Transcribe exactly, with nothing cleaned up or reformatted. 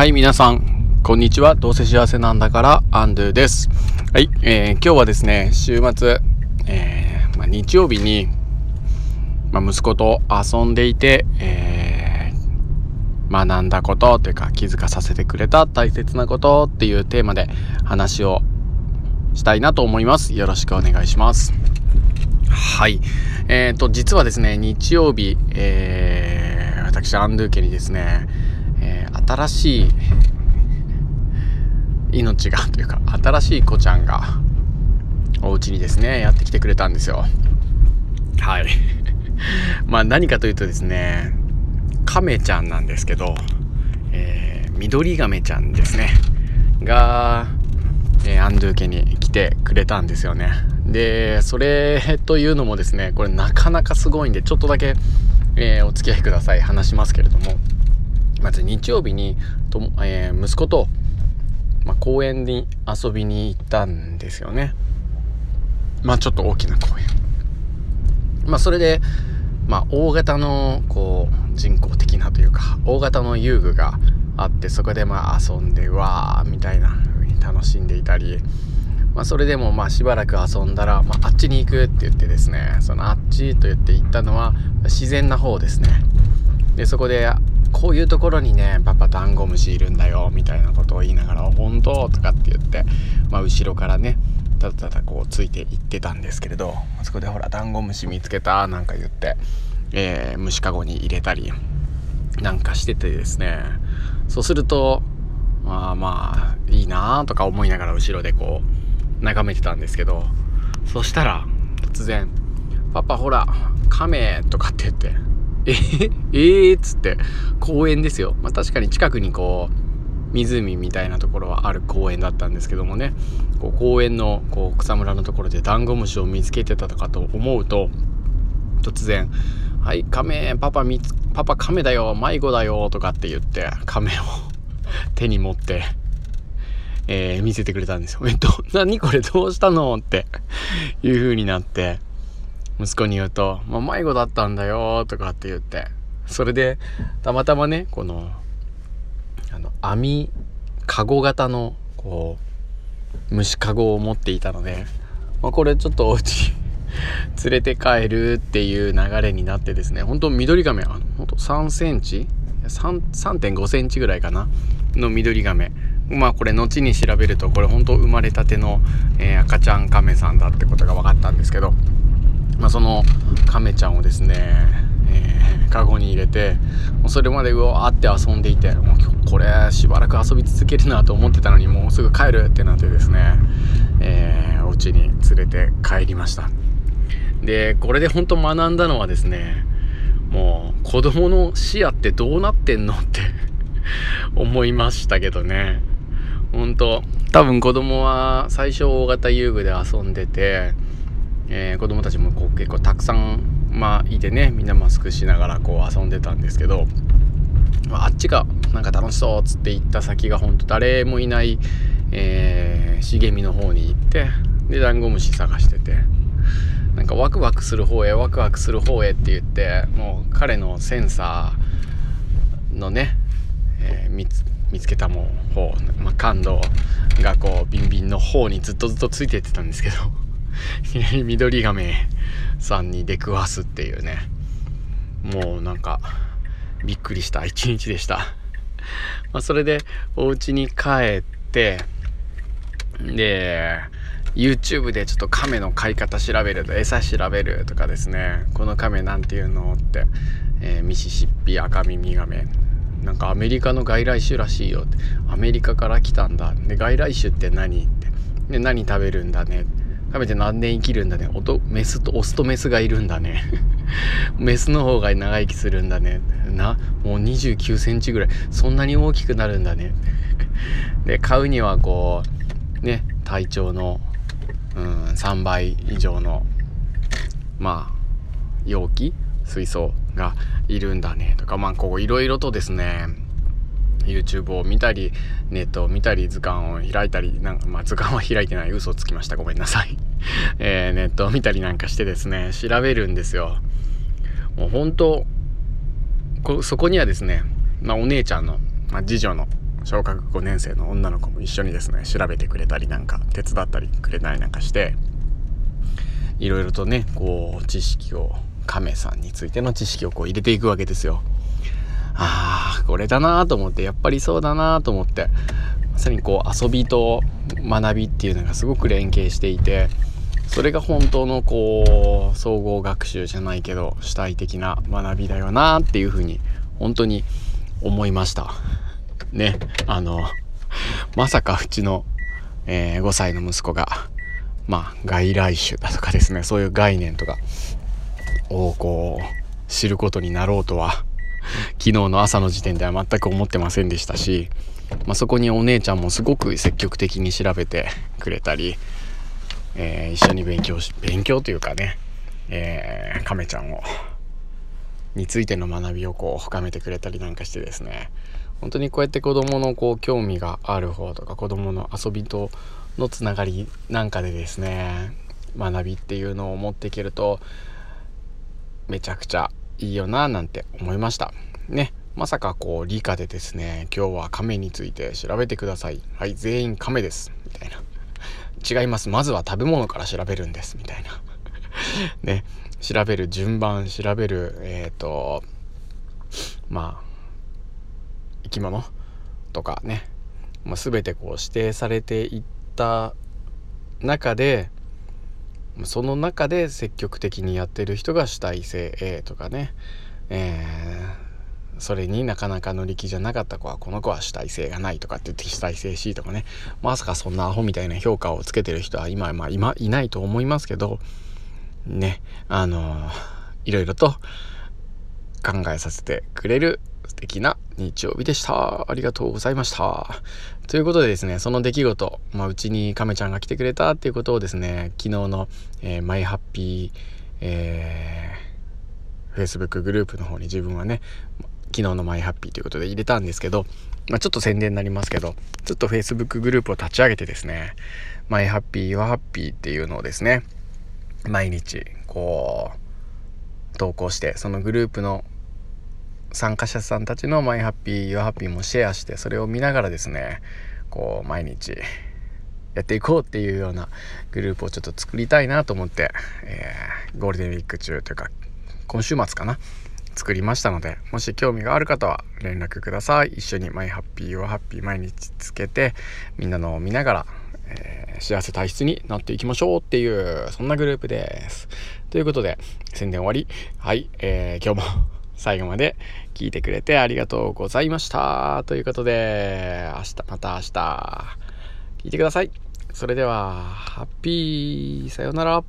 はい、皆さんこんにちは。どうせ幸せなんだからアンドゥです。はい、えー、今日はですね、週末、えーまあ、日曜日に、まあ、息子と遊んでいて、えー、学んだことというか気づかさせてくれた大切なことっていうテーマで話をしたいなと思います。よろしくお願いします。はい、えーと実はですね、日曜日、えー、私アンドゥ家にですね、えー、新しい命がというか新しい子ちゃんがお家にですねやってきてくれたんですよ。はいまあ何かというとですね、カメちゃんなんですけど、えー、緑ガメちゃんですねが、えー、アンドゥ家に来てくれたんですよね。でそれというのもですね、これなかなかすごいんでちょっとだけ、えー、お付き合いください。話しますけれども、まず日曜日にと、えー、息子と、まあ、公園に遊びに行ったんですよね。まあちょっと大きな公園、まあそれで、まあ、大型のこう人工的なというか大型の遊具があって、そこでまあ遊んでわーみたいな風に楽しんでいたり、まあ、それでもまあしばらく遊んだら、まあ、あっちに行くって言ってですね、そのあっちと言って行ったのは自然な方ですね。でそこでこういうところにねパパダンゴムシいるんだよみたいなことを言いながら、本当とかって言って、まあ、後ろからねただただこうついて行ってたんですけれど、そこでほらダンゴムシ見つけたなんか言って、えー、虫かごに入れたりなんかしててですね、そうするとまあまあいいなとか思いながら後ろでこう眺めてたんですけど、そしたら突然パパほらカメとかって言って、えー、えー、っつって公園ですよ、まあ、確かに近くにこう湖みたいなところはある公園だったんですけどもね、こう公園のこう草むらのところでダンゴムシを見つけてたとかと思うと、突然はいカメパパみつパパカメだよ迷子だよとかって言ってカメを手に持って、えー、見せてくれたんですよ。えっと何これどうしたのっていう風になって息子に言うと、まあ、迷子だったんだよとかって言って、それでたまたまねこのあの網かご型のこう虫かごを持っていたので、まあ、これちょっとお家連れて帰るっていう流れになってですね、本当緑ガメは本当さんセンチ さんてんごセンチぐらいかなの緑ガメ、まあこれ後に調べるとこれ本当生まれたての、えー、赤ちゃんカメさんだってことが分かったんですけど、まあ、そのカメちゃんをですね、えー、カゴに入れて、もうそれまでうわーって遊んでいて、もう今日これしばらく遊び続けるなと思ってたのにもうすぐ帰るってなってですね、えー、お家に連れて帰りました。でこれで本当学んだのはですね、もう子供の視野ってどうなってんのって思いましたけどね。本当多分子供は最初大型遊具で遊んでて、えー、子供たちもこう結構たくさん、まあ、いてね、みんなマスクしながらこう遊んでたんですけど、あっちがなんか楽しそうっつって行った先が本当誰もいない、えー、茂みの方に行って、でダンゴムシ探してて、なんかワクワクする方へワクワクする方へって言って、もう彼のセンサーのね、えー、見つ見つけたもん方、まあ、感度がこうビンビンの方にずっとずっとついていってたんですけど、緑ガメさんに出くわすっていうね、もうなんかびっくりした一日でした。まあそれでお家に帰って、で YouTube でちょっとカメの飼い方調べると、餌調べるとかですね、このカメなんていうのって、えー、ミシシッピ赤耳ガメなんかアメリカの外来種らしいよって、アメリカから来たんだ、で外来種って何って、で何食べるんだね、カメって何年生きるんだね、おとメスとオスとメスがいるんだねメスの方が長生きするんだね、なもうにじゅうきゅうセンチぐらいそんなに大きくなるんだねで買うにはこうね体長の、うん、さんばい以上のまあ容器水槽がいるんだねとか、まあこういろいろとですね、YouTube を見たりネットを見たり図鑑を開いたりなんか、まあ、図鑑は開いてない、嘘をつきました、ごめんなさい、えー、ネットを見たりなんかしてですね調べるんですよ。もう本当こそこにはですね、まあ、お姉ちゃんの、まあ、次女の小学ごねん生の女の子も一緒にですね調べてくれたりなんか手伝ったりくれたりなんかしていろいろとねこう知識を亀さんについての知識をこう入れていくわけですよ。あーこれだなと思ってやっぱりそうだなと思ってまさにこう遊びと学びっていうのがすごく連携していてそれが本当のこう総合学習じゃないけど主体的な学びだよなっていうふうに本当に思いましたね。あのまさかうちの、えー、ごさいの息子がまあ外来種だとかですねそういう概念とかをこう知ることになろうとは昨日の朝の時点では全く思ってませんでしたし、まあ、そこにお姉ちゃんもすごく積極的に調べてくれたり、えー、一緒に勉強し勉強というかね、えー、亀ちゃんをについての学びをこう深めてくれたりなんかしてですね本当にこうやって子どものこう興味がある方とか子どもの遊びとのつながりなんかでですね学びっていうのを持っていけるとめちゃくちゃいいよななんて思いましたね。まさかこう理科でですね今日は亀について調べてくださいはい全員亀ですみたいな違いますまずは食べ物から調べるんですみたいなね調べる順番調べるえっとまあ生き物とかね、まあ、全てこう指定されていった中でその中で積極的にやってる人が主体性 A とかね、えー、それになかなか乗り気じゃなかった子はこの子は主体性がないとかって言って主体性 C とかねまさかそんなアホみたいな評価をつけてる人は今、まあ、今いないと思いますけどねあのー、いろいろと考えさせてくれる素敵な日曜日でした。ありがとうございましたということでですねその出来事、まあ、うちに亀ちゃんが来てくれたっていうことをですね昨日の、えー、マイハッピー、えー、Facebook グループの方に自分はね昨日のマイハッピーということで入れたんですけど、まあ、ちょっと宣伝になりますけどちょっと Facebook グループを立ち上げてですねマイハッピーユアハッピーっていうのをですね毎日こう投稿してそのグループの参加者さんたちのマイハッピーユアハッピーもシェアしてそれを見ながらですねこう毎日やっていこうっていうようなグループをちょっと作りたいなと思って、えー、ゴールデンウィーク中というか今週末かな作りましたのでもし興味がある方は連絡ください。一緒にマイハッピーユアハッピー毎日つけてみんなのを見ながらえー、幸せ体質になっていきましょうっていうそんなグループですということで宣伝終わりはい、えー、今日も最後まで聞いてくれてありがとうございましたということで明日また明日聞いてください。それではハッピーさようなら。